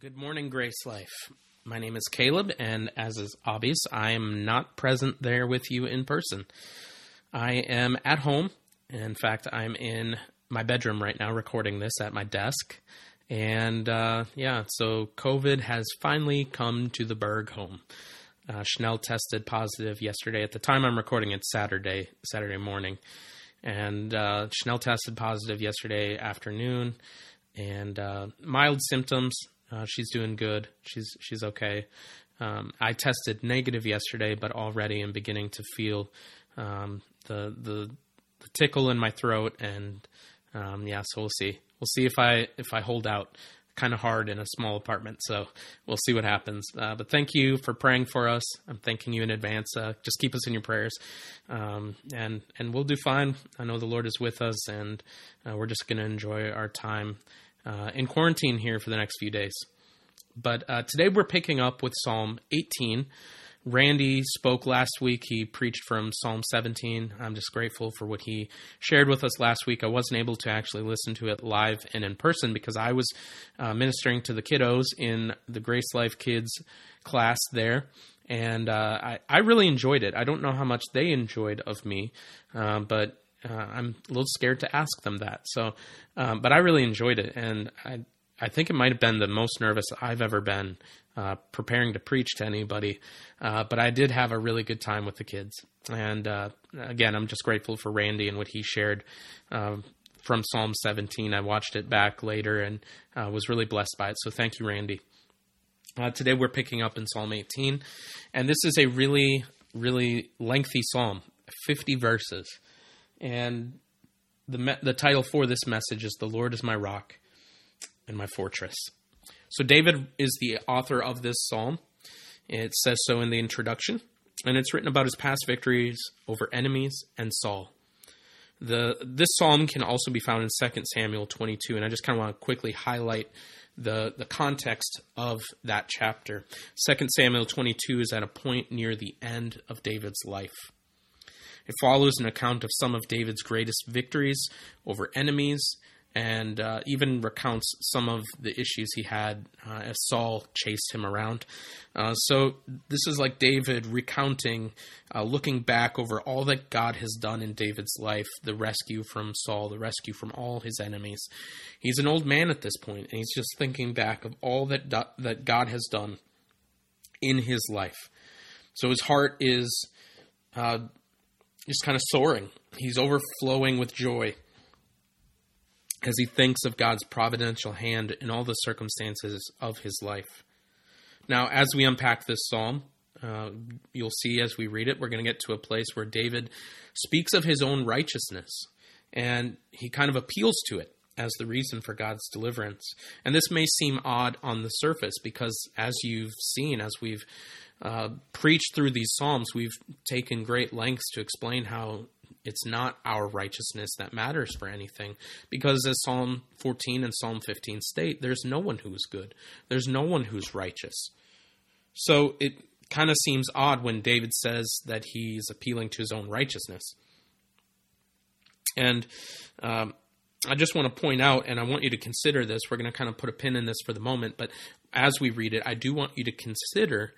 Good morning, Grace Life. My name is Caleb, and as is obvious, I am not present there with you in person. I am at home. In fact, I'm in my bedroom right now recording this at my desk. And so COVID has finally come to the Berg home. Shnell tested positive yesterday. At the time I'm recording, it's Saturday morning. And Shnell tested positive yesterday afternoon. And mild symptoms. She's doing good. She's okay. I tested negative yesterday, but already I'm beginning to feel the tickle in my throat, and so we'll see. We'll see if I hold out. Kind of hard in a small apartment, so we'll see what happens. But thank you for praying for us. I'm thanking you in advance. Just keep us in your prayers, and we'll do fine. I know the Lord is with us, and we're just going to enjoy our time in quarantine here for the next few days. But today we're picking up with Psalm 18. Randy spoke last week. He preached from Psalm 17. I'm just grateful for what he shared with us last week. I wasn't able to actually listen to it live and in person because I was ministering to the kiddos in the Grace Life Kids class there. And I really enjoyed it. I don't know how much they enjoyed of me, but I'm a little scared to ask them that. So, but I really enjoyed it, and I think it might have been the most nervous I've ever been preparing to preach to anybody. But I did have a really good time with the kids. And again, I'm just grateful for Randy and what he shared from Psalm 17. I watched it back later and was really blessed by it. So thank you, Randy. Today we're picking up in Psalm 18, and this is a really, really lengthy psalm, 50 verses. And the title for this message is "The Lord is my rock and my fortress." So David is the author of this psalm. It says so in the introduction, and it's written about his past victories over enemies and Saul. This psalm can also be found in Second Samuel 22, and I just kind of want to quickly highlight the context of that chapter. Second Samuel 22 is at a point near the end of David's life. It follows an account of some of David's greatest victories over enemies, and even recounts some of the issues he had as Saul chased him around. So this is like David recounting, looking back over all that God has done in David's life, the rescue from Saul, the rescue from all his enemies. He's an old man at this point, and he's just thinking back of all that God has done in his life. So his heart is just kind of soaring. He's overflowing with joy as he thinks of God's providential hand in all the circumstances of his life. Now, as we unpack this psalm, you'll see as we read it, we're going to get to a place where David speaks of his own righteousness, and he kind of appeals to it as the reason for God's deliverance. And this may seem odd on the surface because, as you've seen, as we've preached through these psalms, we've taken great lengths to explain how it's not our righteousness that matters for anything, because as Psalm 14 and Psalm 15 state, there's no one who is good. There's no one who's righteous. So it kind of seems odd when David says that he's appealing to his own righteousness. And I just want to point out, and I want you to consider this, we're going to kind of put a pin in this for the moment, but as we read it, I do want you to consider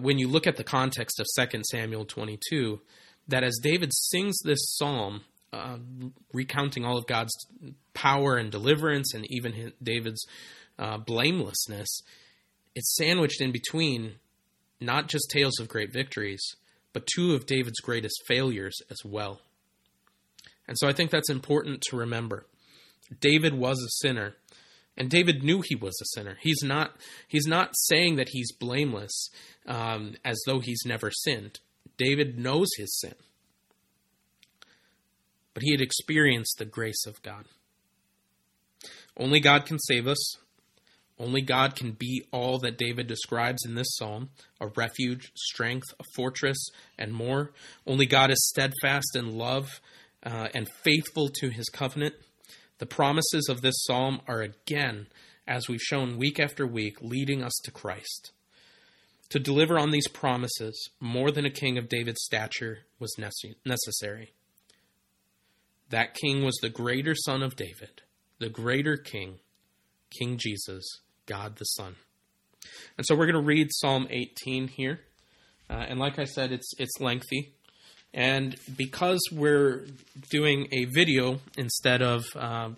when you look at the context of 2 Samuel 22, that as David sings this psalm, recounting all of God's power and deliverance and even David's blamelessness, it's sandwiched in between not just tales of great victories, but two of David's greatest failures as well. And so I think that's important to remember. David was a sinner, and David knew he was a sinner. He's not saying that he's blameless as though he's never sinned. David knows his sin, but he had experienced the grace of God. Only God can save us. Only God can be all that David describes in this psalm, a refuge, strength, a fortress, and more. Only God is steadfast in love and faithful to his covenant. The promises of this psalm are, again, as we've shown week after week, leading us to Christ. To deliver on these promises, more than a king of David's stature was necessary. That king was the greater son of David, the greater king, King Jesus, God the Son. And so we're going to read Psalm 18 here. And like I said, it's lengthy. And because we're doing a video instead of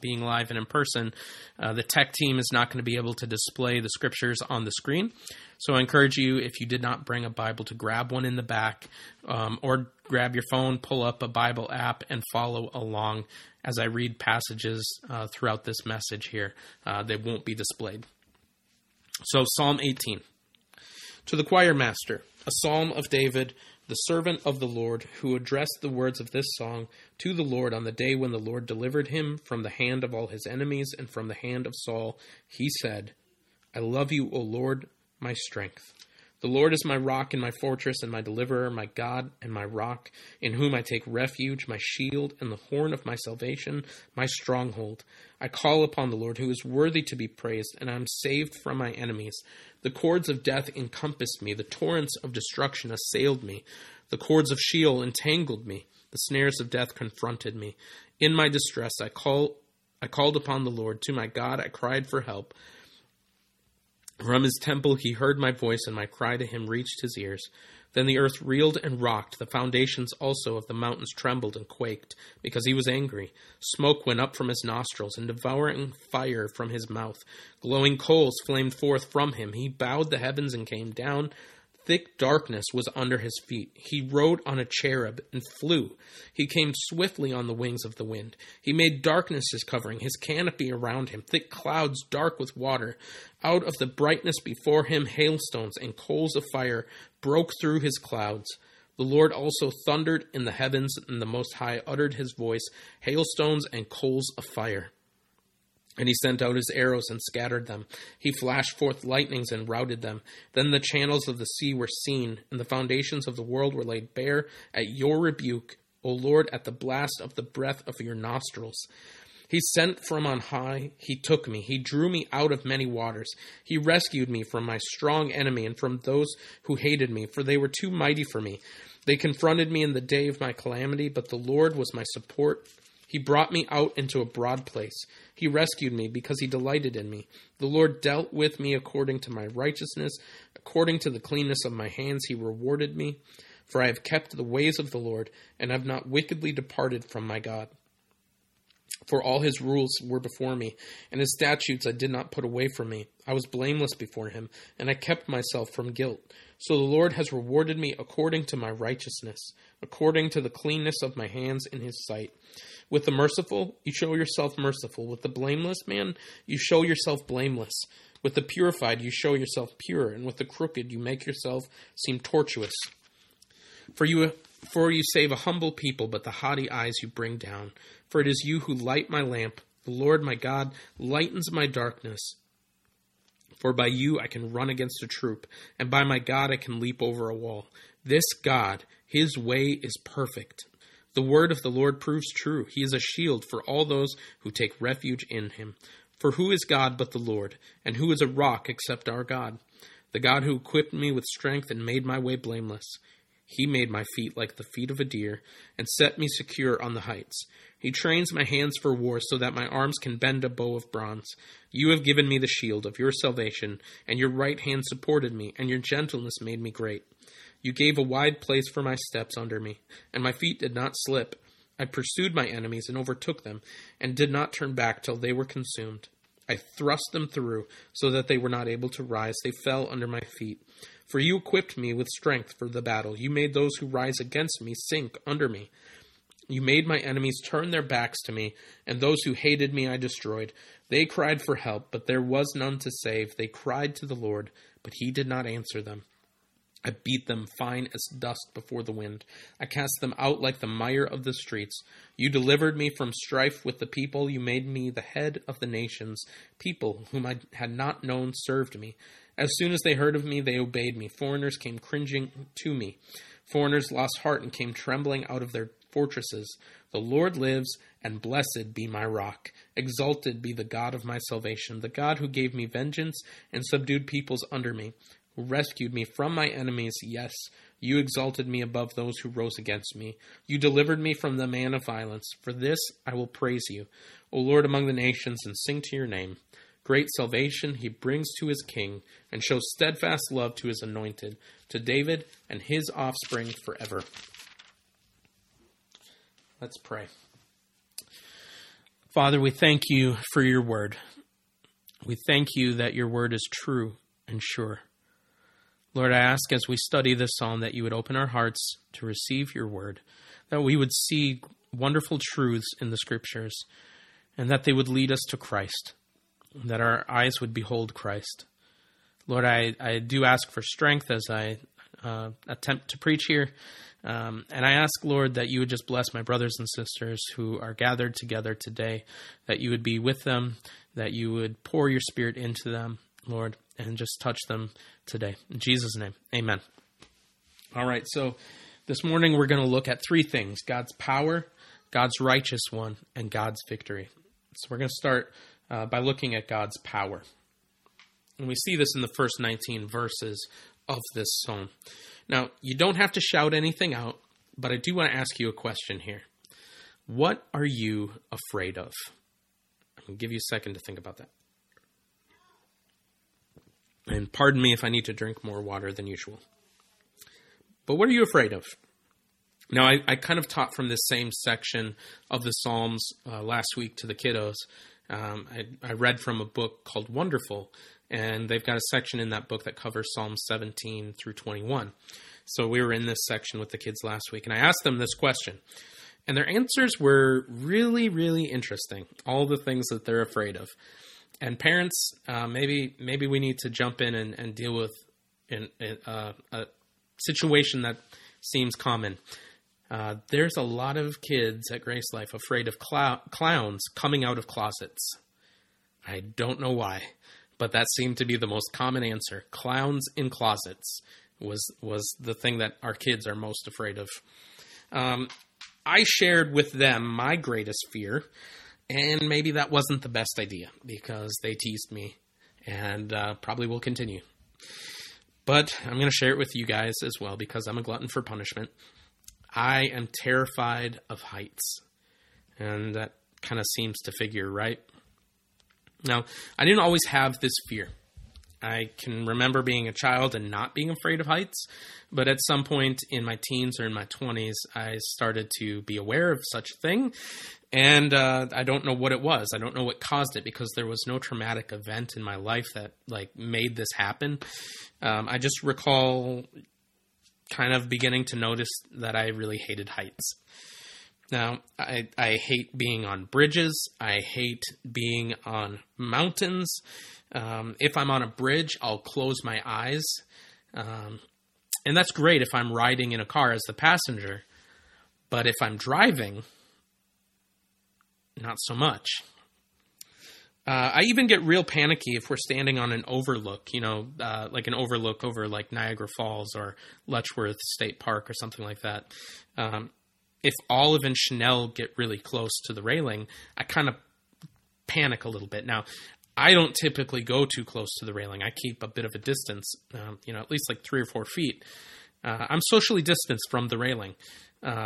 being live and in person, the tech team is not going to be able to display the scriptures on the screen. So I encourage you, if you did not bring a Bible, to grab one in the back, or grab your phone, pull up a Bible app, and follow along as I read passages throughout this message here. They won't be displayed. So Psalm 18. To the choir master, a psalm of David, the servant of the Lord, who addressed the words of this song to the Lord on the day when the Lord delivered him from the hand of all his enemies and from the hand of Saul, he said, I love you, O Lord, my strength. The Lord is my rock and my fortress and my deliverer, my God and my rock, in whom I take refuge, my shield and the horn of my salvation, my stronghold. I call upon the Lord, who is worthy to be praised, and I am saved from my enemies. The cords of death encompassed me. The torrents of destruction assailed me. The cords of Sheol entangled me. The snares of death confronted me. In my distress, I called upon the Lord. To my God, I cried for help. From his temple he heard my voice, and my cry to him reached his ears. Then the earth reeled and rocked. The foundations also of the mountains trembled and quaked, because he was angry. Smoke went up from his nostrils, and devouring fire from his mouth. Glowing coals flamed forth from him. He bowed the heavens and came down. Thick darkness was under his feet. He rode on a cherub and flew. He came swiftly on the wings of the wind. He made darkness his covering, his canopy around him, thick clouds dark with water. Out of the brightness before him, hailstones and coals of fire broke through his clouds. The Lord also thundered in the heavens, and the Most High uttered his voice, hailstones and coals of fire. And he sent out his arrows and scattered them. He flashed forth lightnings and routed them. Then the channels of the sea were seen, and the foundations of the world were laid bare at your rebuke, O Lord, at the blast of the breath of your nostrils. He sent from on high. He took me. He drew me out of many waters. He rescued me from my strong enemy and from those who hated me, for they were too mighty for me. They confronted me in the day of my calamity, but the Lord was my support. He brought me out into a broad place. He rescued me because he delighted in me. The Lord dealt with me according to my righteousness. According to the cleanness of my hands, he rewarded me. For I have kept the ways of the Lord, and have not wickedly departed from my God. For all his rules were before me, and his statutes I did not put away from me. I was blameless before him, and I kept myself from guilt. So the Lord has rewarded me according to my righteousness, according to the cleanness of my hands in his sight. With the merciful, you show yourself merciful. With the blameless man, you show yourself blameless. With the purified, you show yourself pure. And with the crooked, you make yourself seem tortuous. For you save a humble people, but the haughty eyes you bring down. For it is you who light my lamp. The Lord my God lightens my darkness. For by you I can run against a troop, and by my God I can leap over a wall. This God, his way is perfect. The word of the Lord proves true. He is a shield for all those who take refuge in him. For who is God but the Lord? And who is a rock except our God? The God who equipped me with strength and made my way blameless. He made my feet like the feet of a deer, and set me secure on the heights. He trains my hands for war, so that my arms can bend a bow of bronze. You have given me the shield of your salvation, and your right hand supported me, and your gentleness made me great. You gave a wide place for my steps under me, and my feet did not slip. I pursued my enemies and overtook them, and did not turn back till they were consumed. I thrust them through, so that they were not able to rise. They fell under my feet. For you equipped me with strength for the battle. You made those who rise against me sink under me. You made my enemies turn their backs to me, and those who hated me I destroyed. They cried for help, but there was none to save. They cried to the Lord, but he did not answer them. I beat them fine as dust before the wind. I cast them out like the mire of the streets. You delivered me from strife with the people. You made me the head of the nations. People whom I had not known served me. As soon as they heard of me, they obeyed me. Foreigners came cringing to me. Foreigners lost heart and came trembling out of their fortresses. The Lord lives, and blessed be my rock. Exalted be the God of my salvation, the God who gave me vengeance and subdued peoples under me, who rescued me from my enemies. Yes, you exalted me above those who rose against me. You delivered me from the man of violence. For this I will praise you, O Lord, among the nations, and sing to your name. Great salvation he brings to his king, and shows steadfast love to his anointed, to David and his offspring forever. Let's pray. Father, we thank you for your word. We thank you that your word is true and sure. Lord, I ask as we study this psalm that you would open our hearts to receive your word, that we would see wonderful truths in the scriptures, and that they would lead us to Christ, that our eyes would behold Christ. Lord, I do ask for strength as I attempt to preach here. And I ask, Lord, that you would just bless my brothers and sisters who are gathered together today, that you would be with them, that you would pour your spirit into them, Lord, and just touch them today. In Jesus' name, amen. All right, so this morning we're going to look at three things: God's power, God's righteous one, and God's victory. So we're going to start by looking at God's power. And we see this in the first 19 verses of this psalm. Now, you don't have to shout anything out, but I do want to ask you a question here. What are you afraid of? I'm going to give you a second to think about that. And pardon me if I need to drink more water than usual. But what are you afraid of? Now, I kind of taught from this same section of the Psalms last week to the kiddos. I read from a book called Wonderful, and they've got a section in that book that covers Psalms 17 through 21. So we were in this section with the kids last week, and I asked them this question. And their answers were really, really interesting, all the things that they're afraid of. And parents, maybe we need to jump in and deal with a situation that seems common. There's a lot of kids at Grace Life afraid of clowns coming out of closets. I don't know why, but that seemed to be the most common answer. Clowns in closets was the thing that our kids are most afraid of. I shared with them my greatest fear, and maybe that wasn't the best idea because they teased me and probably will continue. But I'm going to share it with you guys as well because I'm a glutton for punishment. I am terrified of heights, and that kind of seems to figure, right? Now, I didn't always have this fear. I can remember being a child and not being afraid of heights, but at some point in my teens or in my 20s, I started to be aware of such a thing, and I don't know what it was. I don't know what caused it because there was no traumatic event in my life that made this happen. I just recall kind of beginning to notice that I really hated heights. Now, I hate being on bridges. I hate being on mountains. If I'm on a bridge, I'll close my eyes. And that's great if I'm riding in a car as the passenger. But if I'm driving, not so much. I even get real panicky if we're standing on an overlook, like an overlook over like Niagara Falls or Letchworth State Park or something like that. If Olive and Shnell get really close to the railing, I kind of panic a little bit. Now, I don't typically go too close to the railing. I keep a bit of a distance, at least like 3 or 4 feet. I'm socially distanced from the railing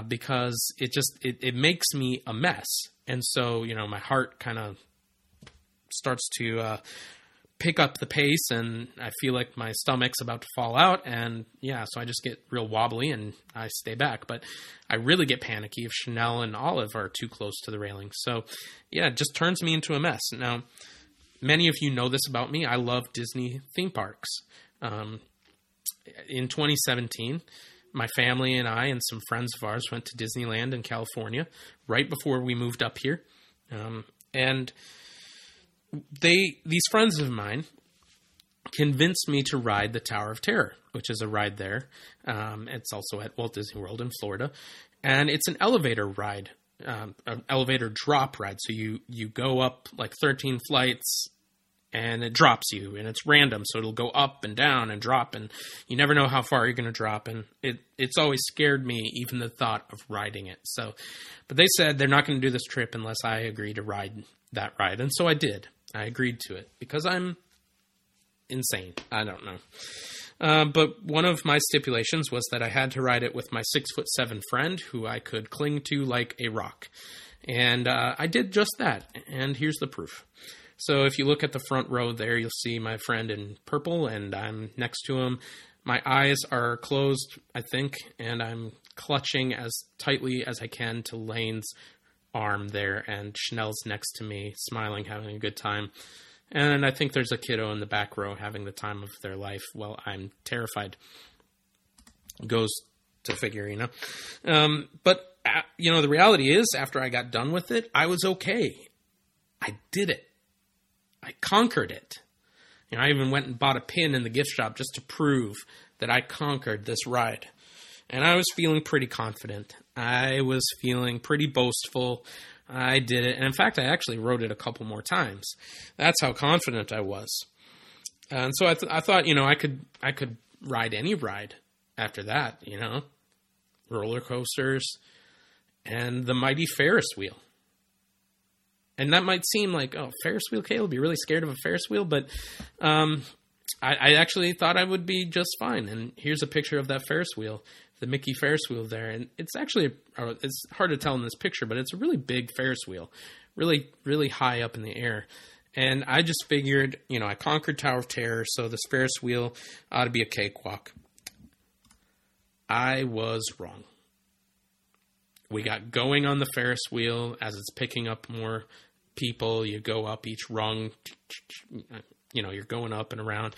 because it makes me a mess. And so, my heart kind of starts to pick up the pace, and I feel like my stomach's about to fall out, and so I just get real wobbly and I stay back. But I really get panicky if Chanel and Olive are too close to the railing. So it just turns me into a mess. Now, many of you know this about me. I love Disney theme parks. In 2017, my family and I and some friends of ours went to Disneyland in California right before we moved up here. And these friends of mine convinced me to ride the Tower of Terror, which is a ride there. It's also at Walt Disney World in Florida. And it's an elevator ride, an elevator drop ride. So you go up like 13 flights and it drops you, and it's random. So it'll go up and down and drop, and you never know how far you're going to drop. And it's always scared me, even the thought of riding it. But they said they're not going to do this trip unless I agree to ride that ride. And so I did. I agreed to it because I'm insane. I don't know. But one of my stipulations was that I had to ride it with my 6'7" friend who I could cling to like a rock. And I did just that. And here's the proof. So if you look at the front row there, you'll see my friend in purple, and I'm next to him. My eyes are closed, I think, and I'm clutching as tightly as I can to Lane's arm there, and Schnell's next to me, smiling, having a good time. And I think there's a kiddo in the back row having the time of their life while I'm terrified. Goes to figure, you know. But the reality is, after I got done with it, I was okay. I did it. I conquered it. You know, I even went and bought a pin in the gift shop just to prove that I conquered this ride. And I was feeling pretty confident. I was feeling pretty boastful. I did it. And in fact, I actually rode it a couple more times. That's how confident I was. And so I thought, you know, I could ride any ride after that, you know, roller coasters and the mighty Ferris wheel. And that might seem like, oh, Ferris wheel, Caleb, you're really scared of a Ferris wheel. But I actually thought I would be just fine. And here's a picture of that Ferris wheel, the Mickey Ferris wheel there. And it's actually, it's hard to tell in this picture, but it's a really big Ferris wheel, really, really high up in the air. And I just figured, you know, I conquered Tower of Terror, so this Ferris wheel ought to be a cakewalk. I was wrong. We got going on the Ferris wheel as it's picking up more people. You go up each rung, you know, you're going up and around.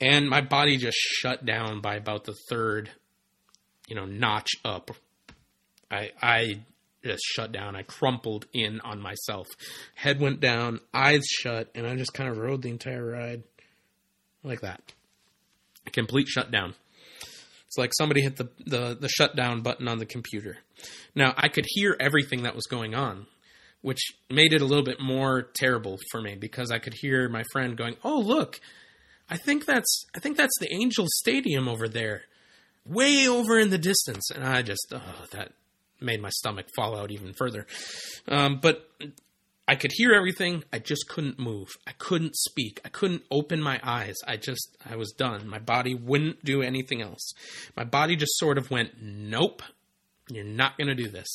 And my body just shut down by about the third, you know, notch up. I just shut down. I crumpled in on myself. Head went down, eyes shut, and I just kind of rode the entire ride like that. A complete shutdown. It's like somebody hit the shutdown button on the computer. Now, I could hear everything that was going on, which made it a little bit more terrible for me because I could hear my friend going, "Oh, look, I think that's the Angel Stadium over there, way over in the distance." And I just, that made my stomach fall out even further. But I could hear everything. I just couldn't move. I couldn't speak. I couldn't open my eyes. I was done. My body wouldn't do anything else. My body just sort of went, nope, you're not going to do this.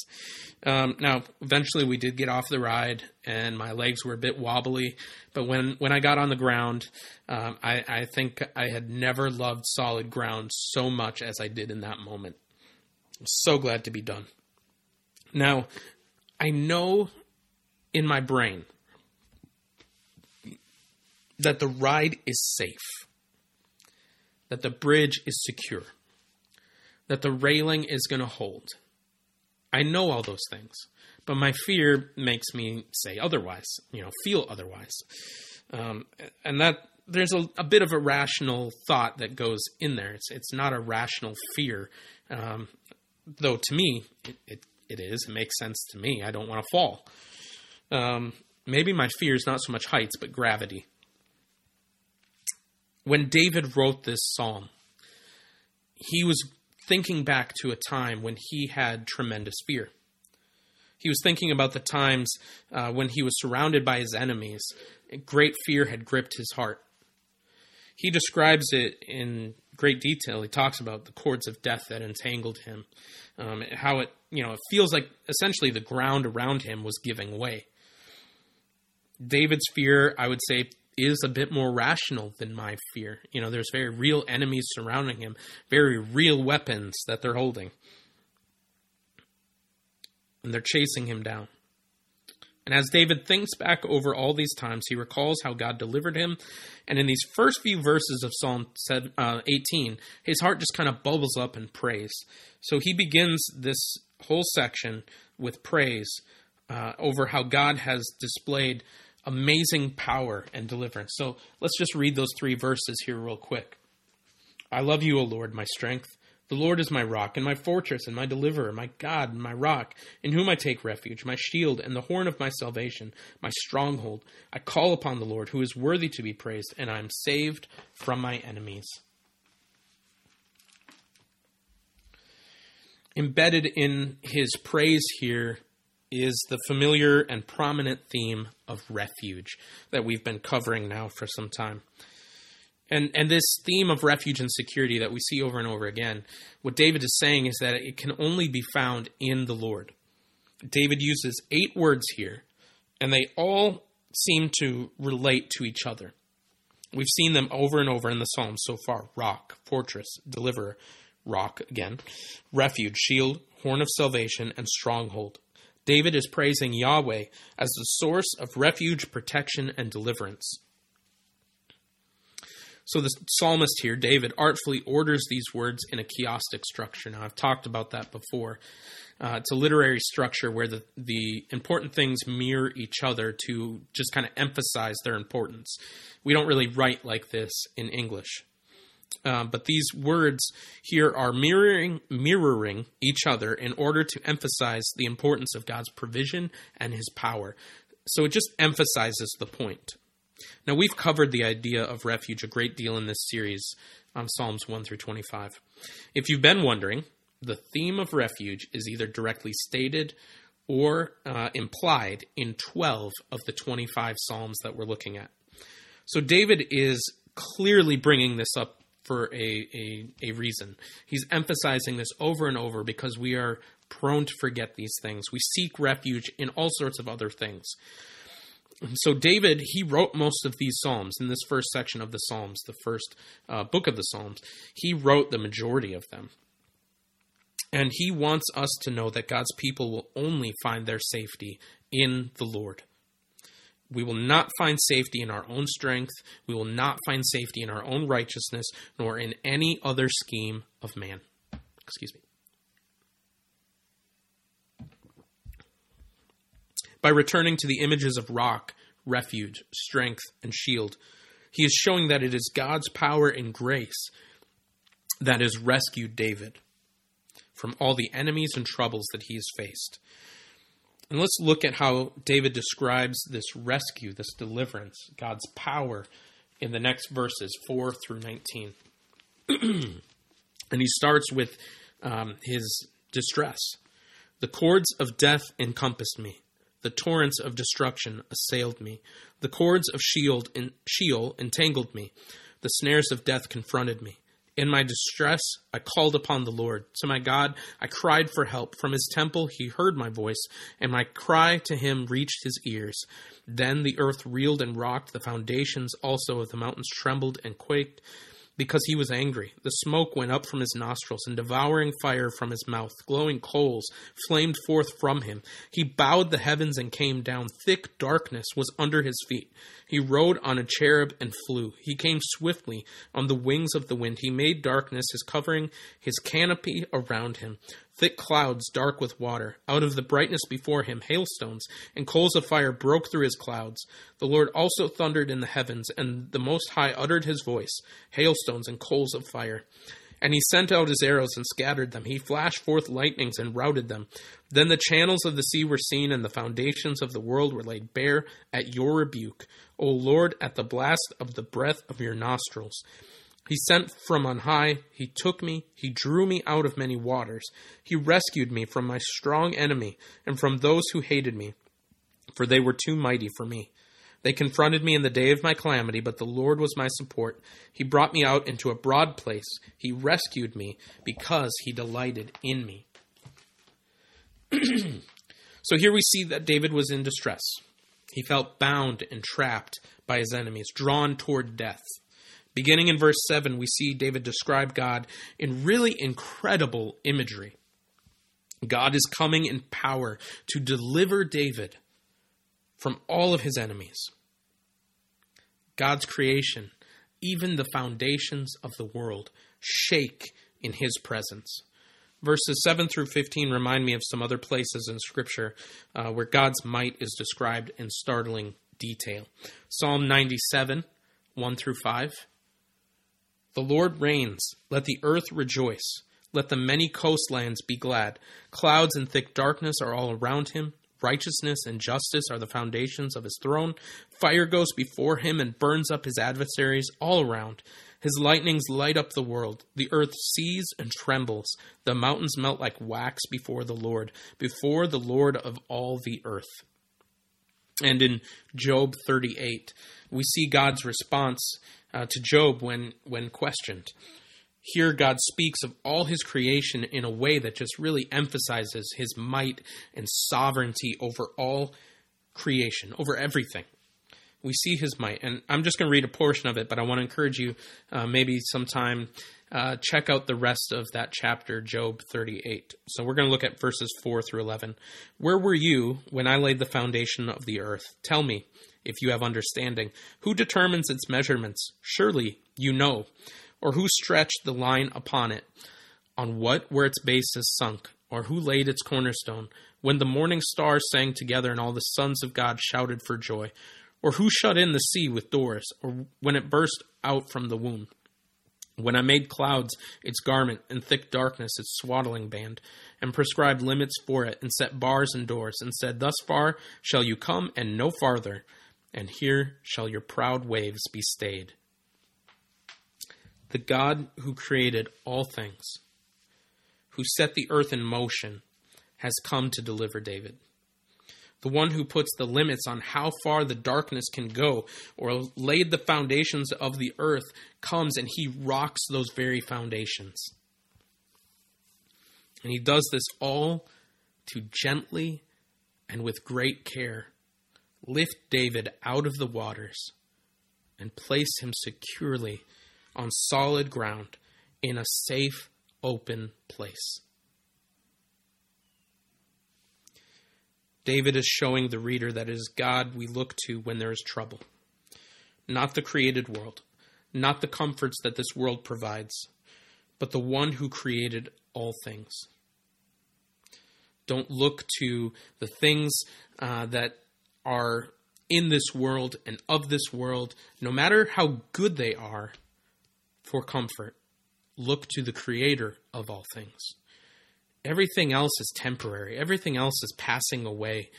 Now, eventually we did get off the ride and my legs were a bit wobbly. But when I got on the ground, I think I had never loved solid ground so much as I did in that moment. I'm so glad to be done. Now, I know in my brain that the ride is safe, that the bridge is secure, that the railing is going to hold. I know all those things, but my fear makes me say otherwise, you know, feel otherwise. And that there's a bit of a rational thought that goes in there. It's not a rational fear. Though to me, it is. It makes sense to me. I don't want to fall. Maybe my fear is not so much heights, but gravity. When David wrote this psalm, he was thinking back to a time when he had tremendous fear. He was thinking about the times when he was surrounded by his enemies. Great fear had gripped his heart. He describes it in great detail. He talks about the cords of death that entangled him, how it, you know, it feels like essentially the ground around him was giving way. David's fear, I would say, is a bit more rational than my fear. You know, there's very real enemies surrounding him, very real weapons that they're holding. And they're chasing him down. And as David thinks back over all these times, he recalls how God delivered him. And in these first few verses of Psalm 18, his heart just kind of bubbles up in praise. So he begins this whole section with praise over how God has displayed amazing power and deliverance. So let's just read those three verses here real quick. I love you, O Lord, my strength. The Lord is my rock and my fortress and my deliverer, my God and my rock, in whom I take refuge, my shield and the horn of my salvation, my stronghold. I call upon the Lord, who is worthy to be praised, and I am saved from my enemies. Embedded in his praise here is the familiar and prominent theme of refuge that we've been covering now for some time. And this theme of refuge and security that we see over and over again, what David is saying is that it can only be found in the Lord. David uses 8 words here, and they all seem to relate to each other. We've seen them over and over in the Psalms so far. Rock, fortress, deliverer, rock again, refuge, shield, horn of salvation, and stronghold. David is praising Yahweh as the source of refuge, protection, and deliverance. So the psalmist here, David, artfully orders these words in a chiastic structure. Now, I've talked about that before. It's a literary structure where the important things mirror each other to just kind of emphasize their importance. We don't really write like this in English. But these words here are mirroring each other in order to emphasize the importance of God's provision and his power. So it just emphasizes the point. Now, we've covered the idea of refuge a great deal in this series on Psalms 1 through 25. If you've been wondering, the theme of refuge is either directly stated or implied in 12 of the 25 Psalms that we're looking at. So David is clearly bringing this up for a reason. He's emphasizing this over and over because we are prone to forget these things. We seek refuge in all sorts of other things. So David, he wrote most of these Psalms. In this first section of the Psalms, the first book of the Psalms, he wrote the majority of them. And he wants us to know that God's people will only find their safety in the Lord. We will not find safety in our own strength. We will not find safety in our own righteousness, nor in any other scheme of man. Excuse me. By returning to the images of rock, refuge, strength, and shield, he is showing that it is God's power and grace that has rescued David from all the enemies and troubles that he has faced. And let's look at how David describes this rescue, this deliverance, God's power, in the next verses, 4 through 19. And he starts with his distress. The cords of death encompassed me. The torrents of destruction assailed me. The cords of Sheol entangled me. The snares of death confronted me. In my distress, I called upon the Lord. To my God, I cried for help. From his temple, he heard my voice, and my cry to him reached his ears. Then the earth reeled and rocked. The foundations also of the mountains trembled and quaked, because he was angry. The smoke went up from his nostrils, and devouring fire from his mouth. Glowing coals flamed forth from him. He bowed the heavens and came down. Thick darkness was under his feet. He rode on a cherub and flew. He came swiftly on the wings of the wind. He made darkness his covering, his canopy around him. Thick clouds dark with water. Out of the brightness before him, hailstones and coals of fire broke through his clouds. The Lord also thundered in the heavens, and the Most High uttered his voice, hailstones and coals of fire. And he sent out his arrows and scattered them. He flashed forth lightnings and routed them. Then the channels of the sea were seen, and the foundations of the world were laid bare at your rebuke, O Lord, at the blast of the breath of your nostrils. He sent from on high, he took me, he drew me out of many waters. He rescued me from my strong enemy and from those who hated me, for they were too mighty for me. They confronted me in the day of my calamity, but the Lord was my support. He brought me out into a broad place. He rescued me because he delighted in me. So here we see that David was in distress. He felt bound and trapped by his enemies, drawn toward death. Beginning in verse 7, we see David describe God in really incredible imagery. God is coming in power to deliver David from all of his enemies. God's creation, even the foundations of the world, shake in his presence. Verses 7 through 15 remind me of some other places in Scripture where God's might is described in startling detail. Psalm 97, 1 through 5. The Lord reigns, let the earth rejoice, let the many coastlands be glad. Clouds and thick darkness are all around him. Righteousness and justice are the foundations of his throne. Fire goes before him and burns up his adversaries all around. His lightnings light up the world. The earth sees and trembles. The mountains melt like wax before the Lord of all the earth. And in Job 38, we see God's response to Job when questioned. Here God speaks of all his creation in a way that just really emphasizes his might and sovereignty over all creation, over everything. We see his might. And I'm just going to read a portion of it, but I want to encourage you maybe sometime check out the rest of that chapter, Job 38. So we're going to look at verses 4 through 11. Where were you when I laid the foundation of the earth? Tell me, if you have understanding. Who determines its measurements? Surely you know. Or who stretched the line upon it? On what were its bases sunk? Or who laid its cornerstone? When the morning stars sang together and all the sons of God shouted for joy? Or who shut in the sea with doors, or when it burst out from the womb? When I made clouds its garment, and thick darkness its swaddling band, and prescribed limits for it, and set bars and doors, and said, Thus far shall you come, and no farther, and here shall your proud waves be stayed. The God who created all things, who set the earth in motion, has come to deliver David. The one who puts the limits on how far the darkness can go, or laid the foundations of the earth, comes and he rocks those very foundations. And he does this all to gently and with great care lift David out of the waters and place him securely on solid ground in a safe, open place. David is showing the reader that it is God we look to when there is trouble, not the created world, not the comforts that this world provides, but the one who created all things. Don't look to the things that are in this world and of this world, no matter how good they are, for comfort. Look to the Creator of all things. Everything else is temporary. Everything else is passing away.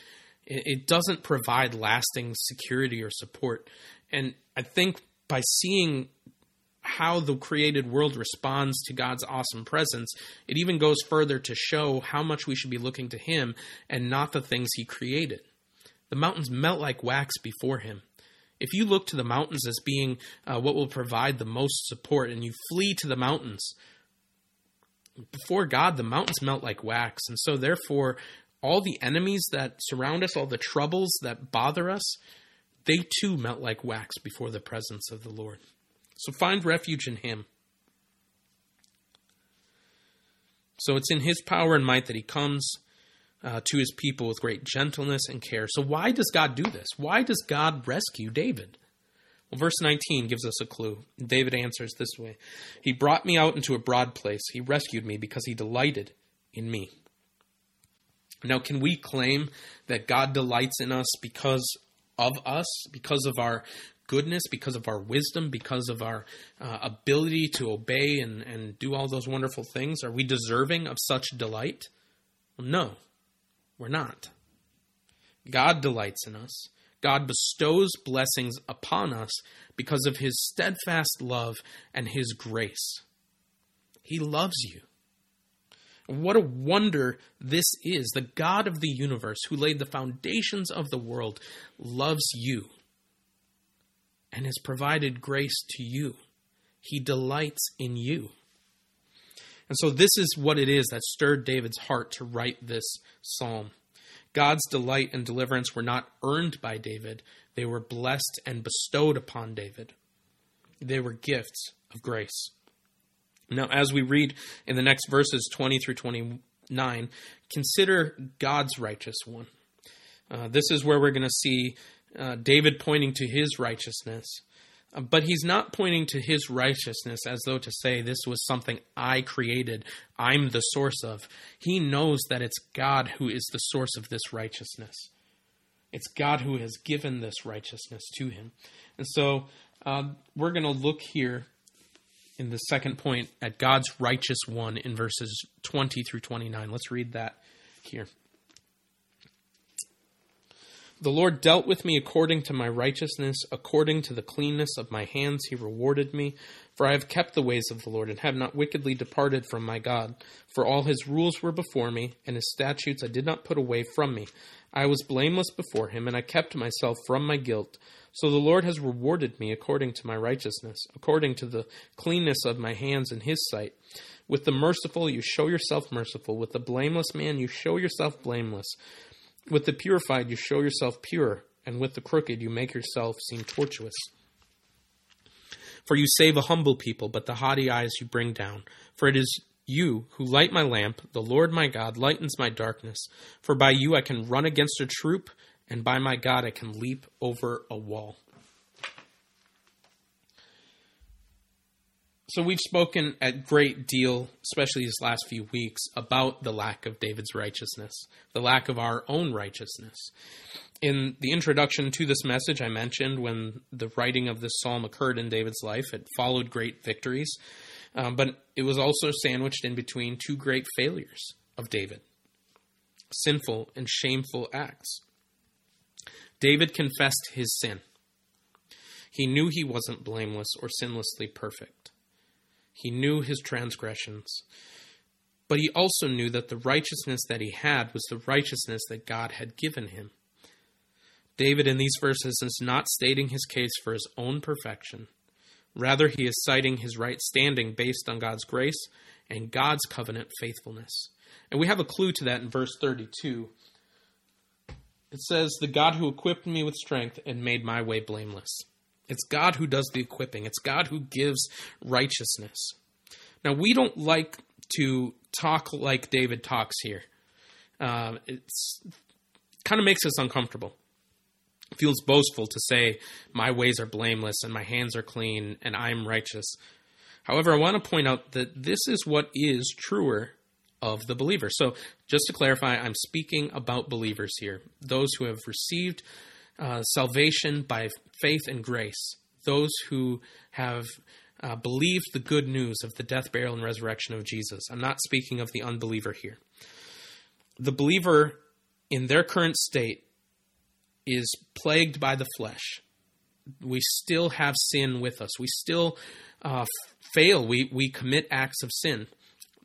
It doesn't provide lasting security or support. And I think by seeing how the created world responds to God's awesome presence, it even goes further to show how much we should be looking to Him and not the things He created. The mountains melt like wax before Him. If you look to the mountains as being what will provide the most support and you flee to the mountains, before God, the mountains melt like wax. And so therefore, all the enemies that surround us, all the troubles that bother us, they too melt like wax before the presence of the Lord. So find refuge in Him. So it's in His power and might that He comes to His people with great gentleness and care. So why does God do this? Why does God rescue David? Well, verse 19 gives us a clue. David answers this way. He brought me out into a broad place. He rescued me because he delighted in me. Now, can we claim that God delights in us, because of our goodness, because of our wisdom, because of our ability to obey and do all those wonderful things? Are we deserving of such delight? Well, no, we're not. God delights in us. God bestows blessings upon us because of His steadfast love and His grace. He loves you. What a wonder this is. The God of the universe, who laid the foundations of the world, loves you and has provided grace to you. He delights in you. And so this is what it is that stirred David's heart to write this psalm. God's delight and deliverance were not earned by David. They were blessed and bestowed upon David. They were gifts of grace. Now, as we read in the next verses 20 through 29, consider God's righteous one. This is where we're going to see David pointing to his righteousness. But he's not pointing to his righteousness as though to say this was something I created, I'm the source of. He knows that it's God who is the source of this righteousness. It's God who has given this righteousness to him. And so we're going to look here in the second point at God's righteous one in verses 20 through 29. Let's read that here. The Lord dealt with me according to my righteousness, according to the cleanness of my hands. He rewarded me, for I have kept the ways of the Lord and have not wickedly departed from my God. For all His rules were before me, and His statutes I did not put away from me. I was blameless before Him, and I kept myself from my guilt. So the Lord has rewarded me according to my righteousness, according to the cleanness of my hands in His sight. With the merciful you show yourself merciful. With the blameless man you show yourself blameless. With the purified you show yourself pure. and with the crooked you make yourself seem tortuous. For you save a humble people, but the haughty eyes you bring down. For it is you who light my lamp, the Lord my God lightens my darkness. For by you I can run against a troop, and by my God I can leap over a wall. So we've spoken a great deal, especially these last few weeks, about the lack of David's righteousness, the lack of our own righteousness. In the introduction to this message, I mentioned when the writing of this psalm occurred in David's life, it followed great victories, but it was also sandwiched in between two great failures of David, sinful and shameful acts. David confessed his sin. He knew he wasn't blameless or sinlessly perfect. He knew his transgressions, but he also knew that the righteousness that he had was the righteousness that God had given him. David in these verses is not stating his case for his own perfection. Rather, he is citing his right standing based on God's grace and God's covenant faithfulness. And we have a clue to that in verse 32. It says, "The God who equipped me with strength and made my way blameless." It's God who does the equipping. It's God who gives righteousness. Now, we don't like to talk like David talks here. It's kind of makes us uncomfortable. It feels boastful to say, my ways are blameless and my hands are clean and I'm righteous. However, I want to point out that this is what is truer of the believer. So just to clarify, I'm speaking about believers here, those who have received salvation by faith and grace, those who have believed the good news of the death, burial, and resurrection of Jesus. I'm not speaking of the unbeliever here. The believer in their current state is plagued by the flesh. We still have sin with us. We still fail. We commit acts of sin.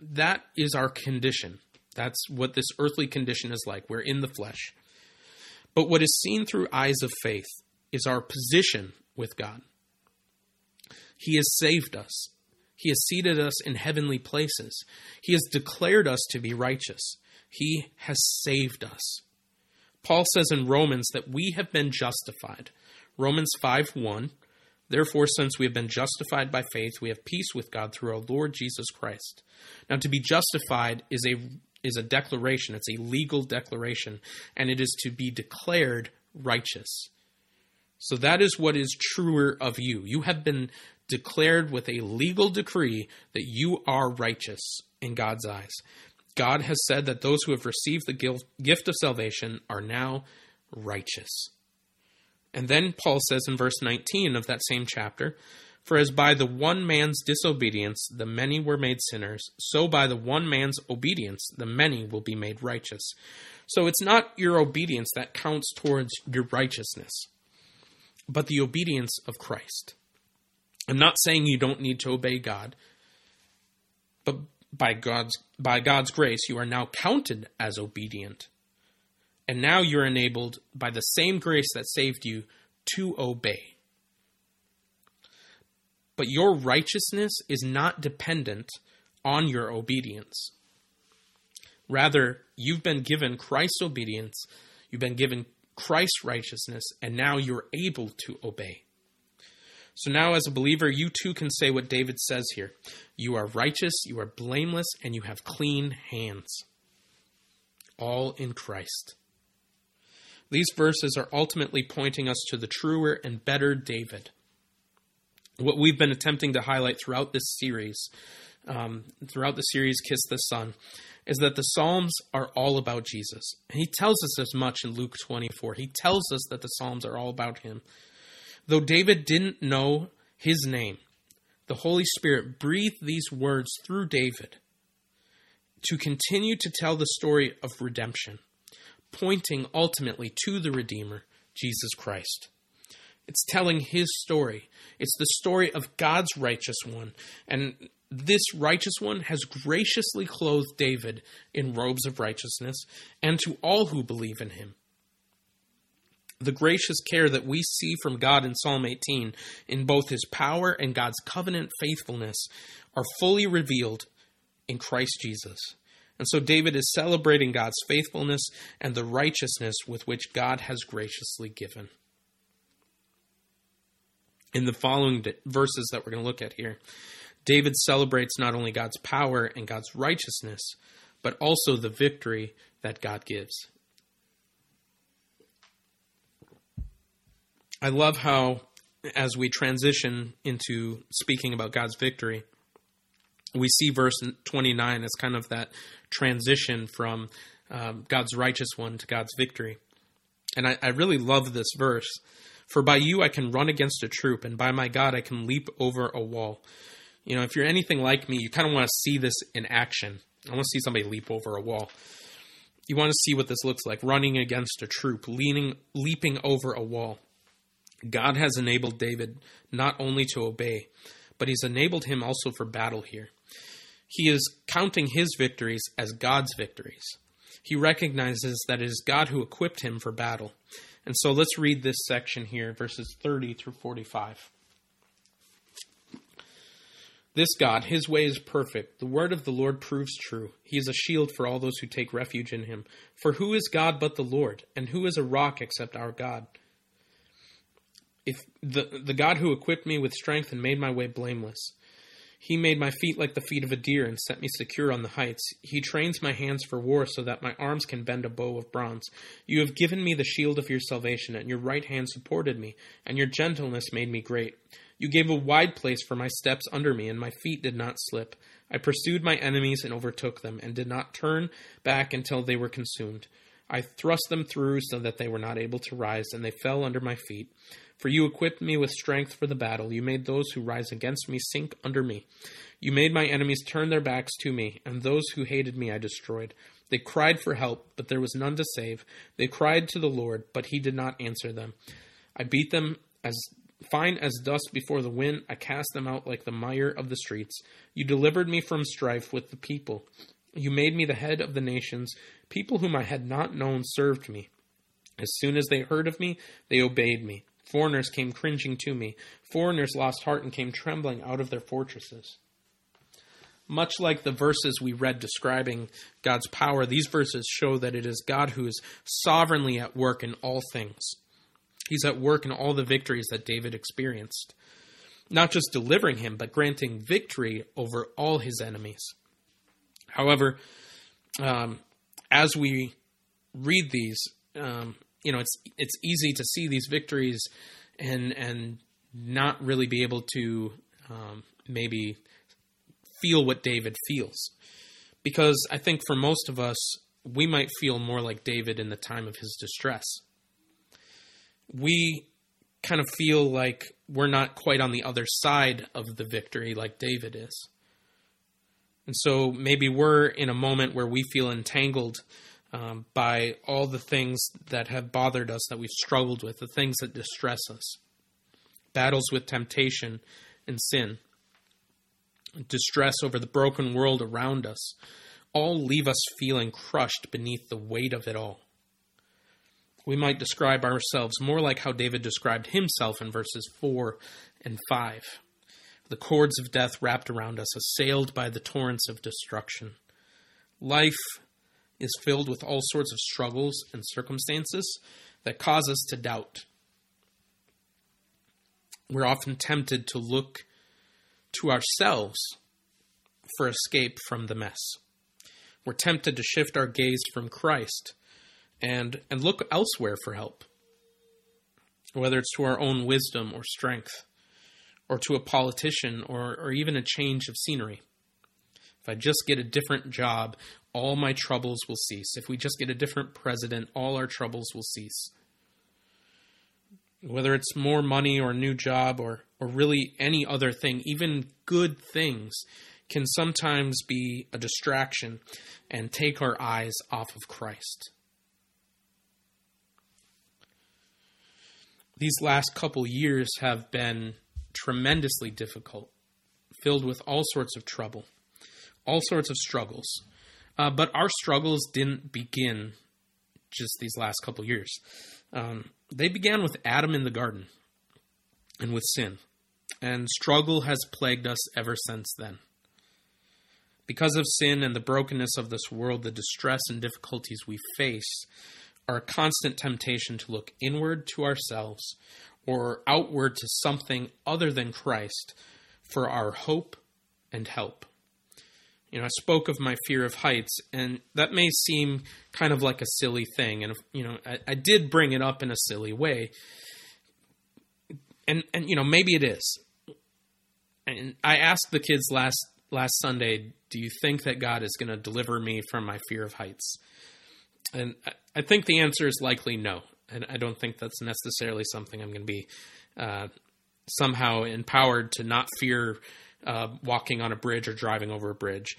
That is our condition. That's what this earthly condition is like. We're in the flesh. But what is seen through eyes of faith is our position with God. He has saved us. He has seated us in heavenly places. He has declared us to be righteous. He has saved us. Paul says in Romans that we have been justified. Romans 5:1, "Therefore, since we have been justified by faith, we have peace with God through our Lord Jesus Christ." Now, to be justified is a declaration. It's a legal declaration, and it is to be declared righteous. So that is what is truer of you. You have been declared with a legal decree that you are righteous in God's eyes. God has said that those who have received the gift of salvation are now righteous. And then Paul says in verse 19 of that same chapter, "For as by the one man's disobedience the many were made sinners, so by the one man's obedience the many will be made righteous." So it's not your obedience that counts towards your righteousness, but the obedience of Christ. I'm not saying you don't need to obey God, but by God's grace you are now counted as obedient. And now you're enabled by the same grace that saved you to obey. But your righteousness is not dependent on your obedience. Rather, you've been given Christ's obedience, you've been given Christ's righteousness, and now you're able to obey. So now as a believer, you too can say what David says here. You are righteous, you are blameless, and you have clean hands. All in Christ. These verses are ultimately pointing us to the truer and better David. What we've been attempting to highlight throughout this series, Kiss the Sun, is that the Psalms are all about Jesus. And he tells us as much in Luke 24. He tells us that the Psalms are all about him. Though David didn't know his name, the Holy Spirit breathed these words through David to continue to tell the story of redemption, pointing ultimately to the Redeemer, Jesus Christ. It's telling his story. It's the story of God's righteous one. And this righteous one has graciously clothed David in robes of righteousness and to all who believe in him. The gracious care that we see from God in Psalm 18 in both his power and God's covenant faithfulness are fully revealed in Christ Jesus. And so David is celebrating God's faithfulness and the righteousness with which God has graciously given. In the following verses that we're going to look at here, David celebrates not only God's power and God's righteousness, but also the victory that God gives. I love how, as we transition into speaking about God's victory, we see verse 29 as kind of that transition from God's righteous one to God's victory. And I really love this verse. For by you I can run against a troop, and by my God I can leap over a wall. You know, if you're anything like me, you kind of want to see this in action. I want to see somebody leap over a wall. You want to see what this looks like, running against a troop, leaping over a wall. God has enabled David not only to obey, but he's enabled him also for battle here. He is counting his victories as God's victories. He recognizes that it is God who equipped him for battle. And so let's read this section here, verses 30 through 45. This God, his way is perfect. The word of the Lord proves true. He is a shield for all those who take refuge in him. For who is God but the Lord? And who is a rock except our God? If the God who equipped me with strength and made my way blameless. He made my feet like the feet of a deer and set me secure on the heights. He trains my hands for war so that my arms can bend a bow of bronze. You have given me the shield of your salvation, and your right hand supported me, and your gentleness made me great. You gave a wide place for my steps under me, and my feet did not slip. I pursued my enemies and overtook them, and did not turn back until they were consumed. I thrust them through so that they were not able to rise, and they fell under my feet. For you equipped me with strength for the battle. You made those who rise against me sink under me. You made my enemies turn their backs to me, and those who hated me I destroyed. They cried for help, but there was none to save. They cried to the Lord, but he did not answer them. I beat them as fine as dust before the wind. I cast them out like the mire of the streets. You delivered me from strife with the people. You made me the head of the nations. People whom I had not known served me. As soon as they heard of me, they obeyed me. Foreigners came cringing to me. Foreigners lost heart and came trembling out of their fortresses. Much like the verses we read describing God's power, these verses show that it is God who is sovereignly at work in all things. He's at work in all the victories that David experienced. Not just delivering him, but granting victory over all his enemies. However, as we read these, it's easy to see these victories and not really be able to maybe feel what David feels. Because I think for most of us, we might feel more like David in the time of his distress. We kind of feel like we're not quite on the other side of the victory like David is. And so maybe we're in a moment where we feel entangled by all the things that have bothered us, that we've struggled with, the things that distress us. Battles with temptation and sin. Distress over the broken world around us. All leave us feeling crushed beneath the weight of it all. We might describe ourselves more like how David described himself in verses 4 and 5. The cords of death wrapped around us, assailed by the torrents of destruction. Life is filled with all sorts of struggles and circumstances that cause us to doubt. We're often tempted to look to ourselves for escape from the mess. We're tempted to shift our gaze from Christ and look elsewhere for help, whether it's to our own wisdom or strength, or to a politician, or even a change of scenery. If I just get a different job, all my troubles will cease. If we just get a different president, all our troubles will cease. Whether it's more money or a new job or really any other thing, even good things can sometimes be a distraction and take our eyes off of Christ. These last couple years have been tremendously difficult, filled with all sorts of trouble, all sorts of struggles. But our struggles didn't begin just these last couple years. They began with Adam in the garden and with sin. And struggle has plagued us ever since then. Because of sin and the brokenness of this world, the distress and difficulties we face are a constant temptation to look inward to ourselves or outward to something other than Christ for our hope and help. You know, I spoke of my fear of heights, and that may seem kind of like a silly thing. And, you know, I did bring it up in a silly way. And you know, maybe it is. And I asked the kids last Sunday, do you think that God is going to deliver me from my fear of heights? And I think the answer is likely no. And I don't think that's necessarily something I'm going to be somehow empowered to not fear walking on a bridge or driving over a bridge.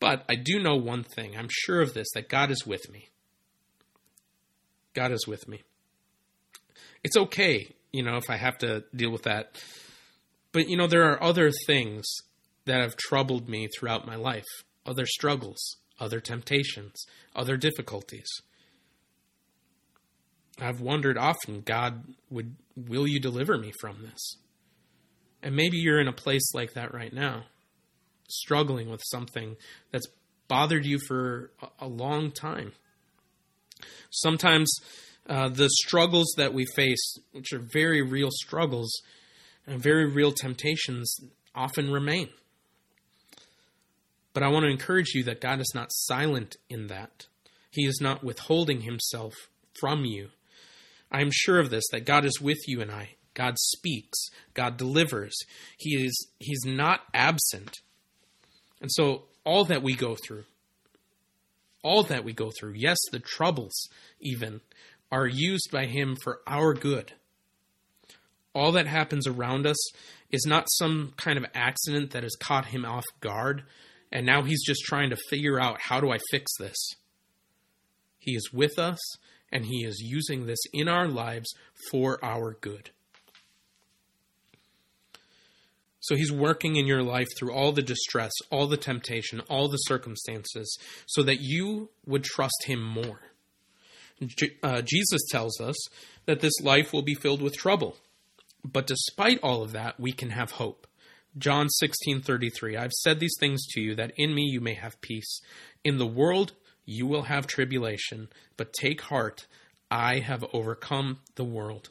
But I do know one thing. I'm sure of this, that God is with me. God is with me. It's okay, you know, if I have to deal with that. But, you know, there are other things that have troubled me throughout my life, other struggles, other temptations, other difficulties. I've wondered often, God, will you deliver me from this? And maybe you're in a place like that right now, struggling with something that's bothered you for a long time. Sometimes the struggles that we face, which are very real struggles and very real temptations, often remain. But I want to encourage you that God is not silent in that. He is not withholding himself from you. I am sure of this, that God is with you and I. God speaks. God delivers. He's not absent. And so all that we go through, yes, the troubles even, are used by him for our good. All that happens around us is not some kind of accident that has caught him off guard, and now he's just trying to figure out, how do I fix this? He is with us, and he is using this in our lives for our good. So he's working in your life through all the distress, all the temptation, all the circumstances, so that you would trust him more. Jesus tells us that this life will be filled with trouble. But despite all of that, we can have hope. John 16:33, I've said these things to you, that in me you may have peace. In the world you will have tribulation, but take heart, I have overcome the world.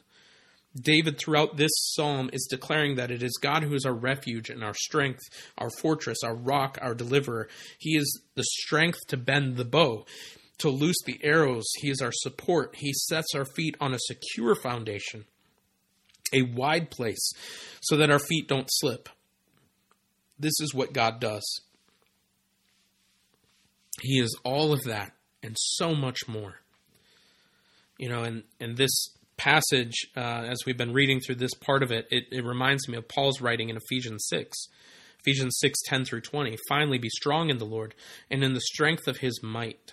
David, throughout this psalm, is declaring that it is God who is our refuge and our strength, our fortress, our rock, our deliverer. He is the strength to bend the bow, to loose the arrows. He is our support. He sets our feet on a secure foundation, a wide place, so that our feet don't slip. This is what God does. He is all of that and so much more. You know, and this passage, as we've been reading through this part of it, it reminds me of Paul's writing in Ephesians 6. Ephesians 6, 10 through 20. Finally, be strong in the Lord and in the strength of his might.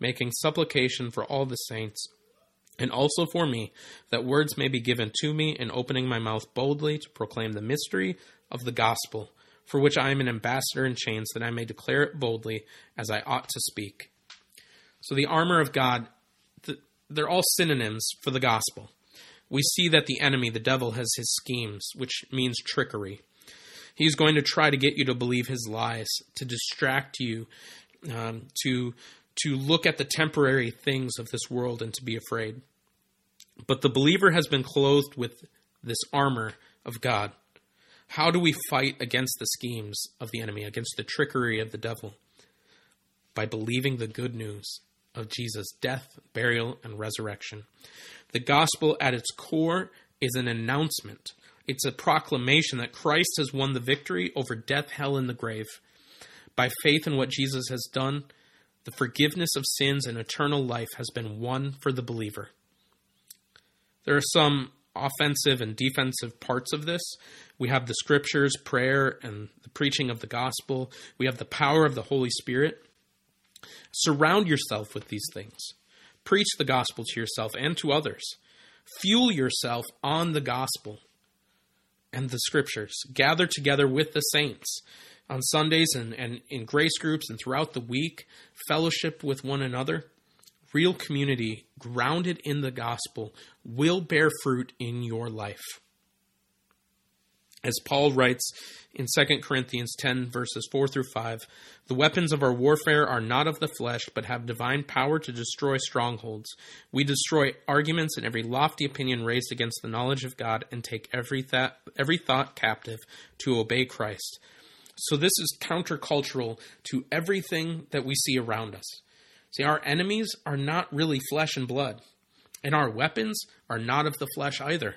making supplication for all the saints, and also for me, that words may be given to me, in opening my mouth boldly to proclaim the mystery of the gospel, for which I am an ambassador in chains, that I may declare it boldly as I ought to speak. So the armor of God, they're all synonyms for the gospel. We see that the enemy, the devil, has his schemes, which means trickery. He's going to try to get you to believe his lies, to distract you, to look at the temporary things of this world and to be afraid. But the believer has been clothed with this armor of God. How do we fight against the schemes of the enemy, against the trickery of the devil? By believing the good news of Jesus' death, burial, and resurrection. The gospel at its core is an announcement. It's a proclamation that Christ has won the victory over death, hell, and the grave. By faith in what Jesus has done, the forgiveness of sins and eternal life has been won for the believer. There are some offensive and defensive parts of this. We have the scriptures, prayer, and the preaching of the gospel. We have the power of the Holy Spirit. Surround yourself with these things. Preach the gospel to yourself and to others. Fuel yourself on the gospel and the scriptures. Gather together with the saints on Sundays and in grace groups and throughout the week. Fellowship with one another. Real community grounded in the gospel will bear fruit in your life. As Paul writes in 2 Corinthians 10, verses 4 through 5, the weapons of our warfare are not of the flesh, but have divine power to destroy strongholds. We destroy arguments and every lofty opinion raised against the knowledge of God, and take every thought captive to obey Christ. So this is countercultural to everything that we see around us. See, our enemies are not really flesh and blood, and our weapons are not of the flesh either.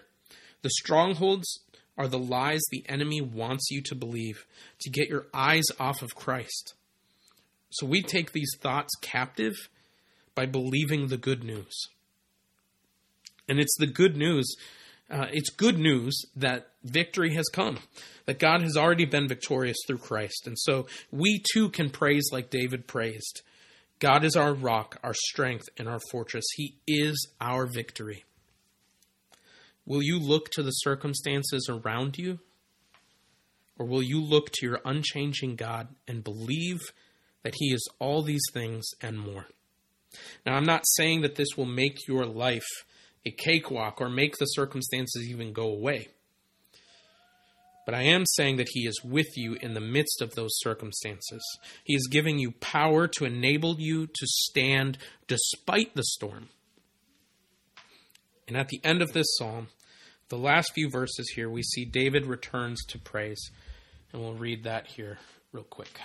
The strongholds are the lies the enemy wants you to believe, to get your eyes off of Christ. So we take these thoughts captive by believing the good news. And it's the good news. It's good news that victory has come, that God has already been victorious through Christ. And so we too can praise like David praised. God is our rock, our strength, and our fortress. He is our victory. Will you look to the circumstances around you? Or will you look to your unchanging God and believe that He is all these things and more? Now, I'm not saying that this will make your life a cakewalk or make the circumstances even go away. But I am saying that He is with you in the midst of those circumstances. He is giving you power to enable you to stand despite the storm. And at the end of this psalm, the last few verses here, we see David returns to praise. And we'll read that here real quick.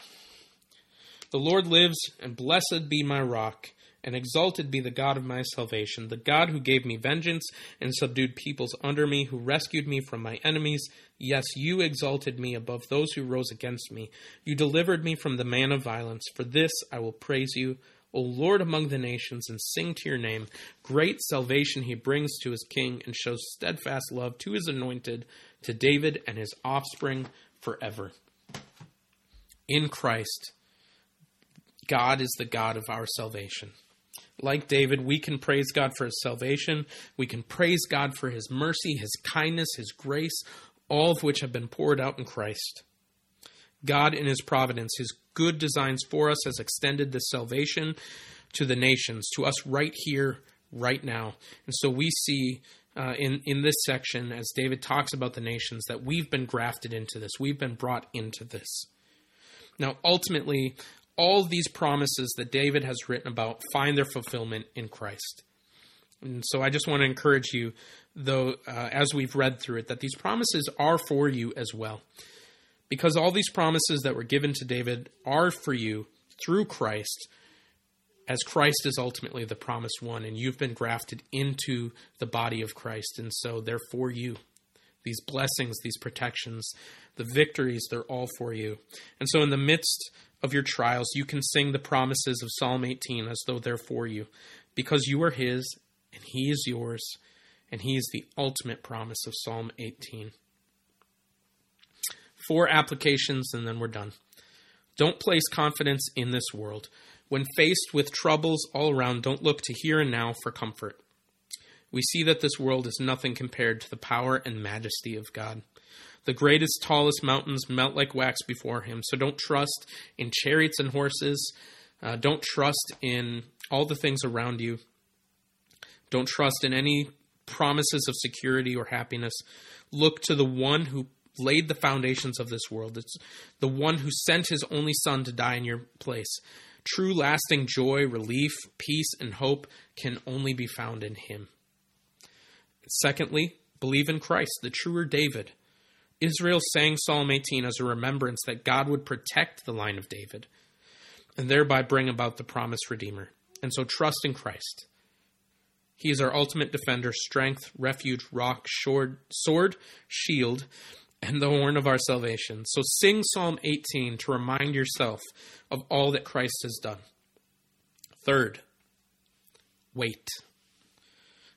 The Lord lives, and blessed be my rock, and exalted be the God of my salvation, the God who gave me vengeance and subdued peoples under me, who rescued me from my enemies. Yes, you exalted me above those who rose against me. You delivered me from the man of violence. For this I will praise you, O Lord, among the nations, and sing to your name. Great salvation he brings to his king, and shows steadfast love to his anointed, to David and his offspring forever. In Christ, God is the God of our salvation. Like David, we can praise God for his salvation. We can praise God for his mercy, his kindness, his grace, all of which have been poured out in Christ. God in his providence, his good designs for us, has extended this salvation to the nations, to us right here, right now. And so we see in this section, as David talks about the nations, that we've been grafted into this. We've been brought into this. Now, ultimately, all these promises that David has written about find their fulfillment in Christ. And so I just want to encourage you, though, as we've read through it, that these promises are for you as well. Because all these promises that were given to David are for you through Christ, as Christ is ultimately the promised one, and you've been grafted into the body of Christ, and so they're for you. These blessings, these protections, the victories, they're all for you. And so in the midst of your trials, you can sing the promises of Psalm 18 as though they're for you, because you are His, and He is yours, and He is the ultimate promise of Psalm 18. 4 applications, and then we're done. Don't place confidence in this world. When faced with troubles all around, don't look to here and now for comfort. We see that this world is nothing compared to the power and majesty of God. The greatest, tallest mountains melt like wax before Him. So don't trust in chariots and horses. Don't trust in all the things around you. Don't trust in any promises of security or happiness. Look to the one who laid the foundations of this world. It's the one who sent His only Son to die in your place. True, lasting joy, relief, peace, and hope can only be found in Him. Secondly, believe in Christ, the truer David. Israel sang Psalm 18 as a remembrance that God would protect the line of David and thereby bring about the promised Redeemer. And so trust in Christ. He is our ultimate defender, strength, refuge, rock, sword, shield, and the horn of our salvation. So sing Psalm 18 to remind yourself of all that Christ has done. Third, wait.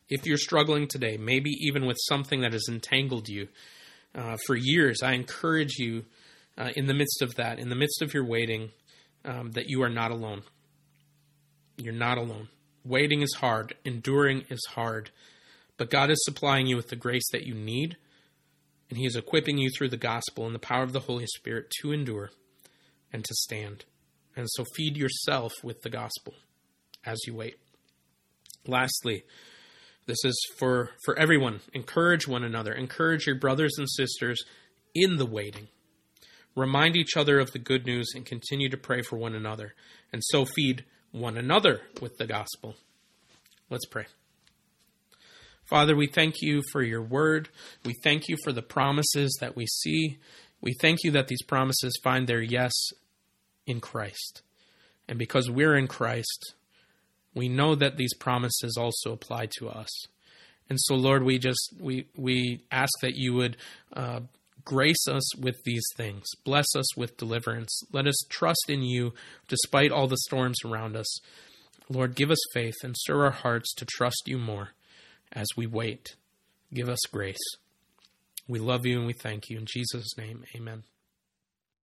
If you're struggling today, maybe even with something that has entangled you for years, I encourage you in the midst of that, in the midst of your waiting, that you are not alone. You're not alone. Waiting is hard. Enduring is hard. But God is supplying you with the grace that you need, and He is equipping you through the gospel and the power of the Holy Spirit to endure and to stand. And so feed yourself with the gospel as you wait. Lastly, this is for everyone. Encourage one another. Encourage your brothers and sisters in the waiting. Remind each other of the good news and continue to pray for one another. And so feed one another with the gospel. Let's pray. Father, we thank you for your word. We thank you for the promises that we see. We thank you that these promises find their yes in Christ. And because we're in Christ, we know that these promises also apply to us. And so, Lord, we ask that you would grace us with these things. Bless us with deliverance. Let us trust in you despite all the storms around us. Lord, give us faith and stir our hearts to trust you more as we wait. Give us grace. We love you and we thank you. In Jesus' name, amen.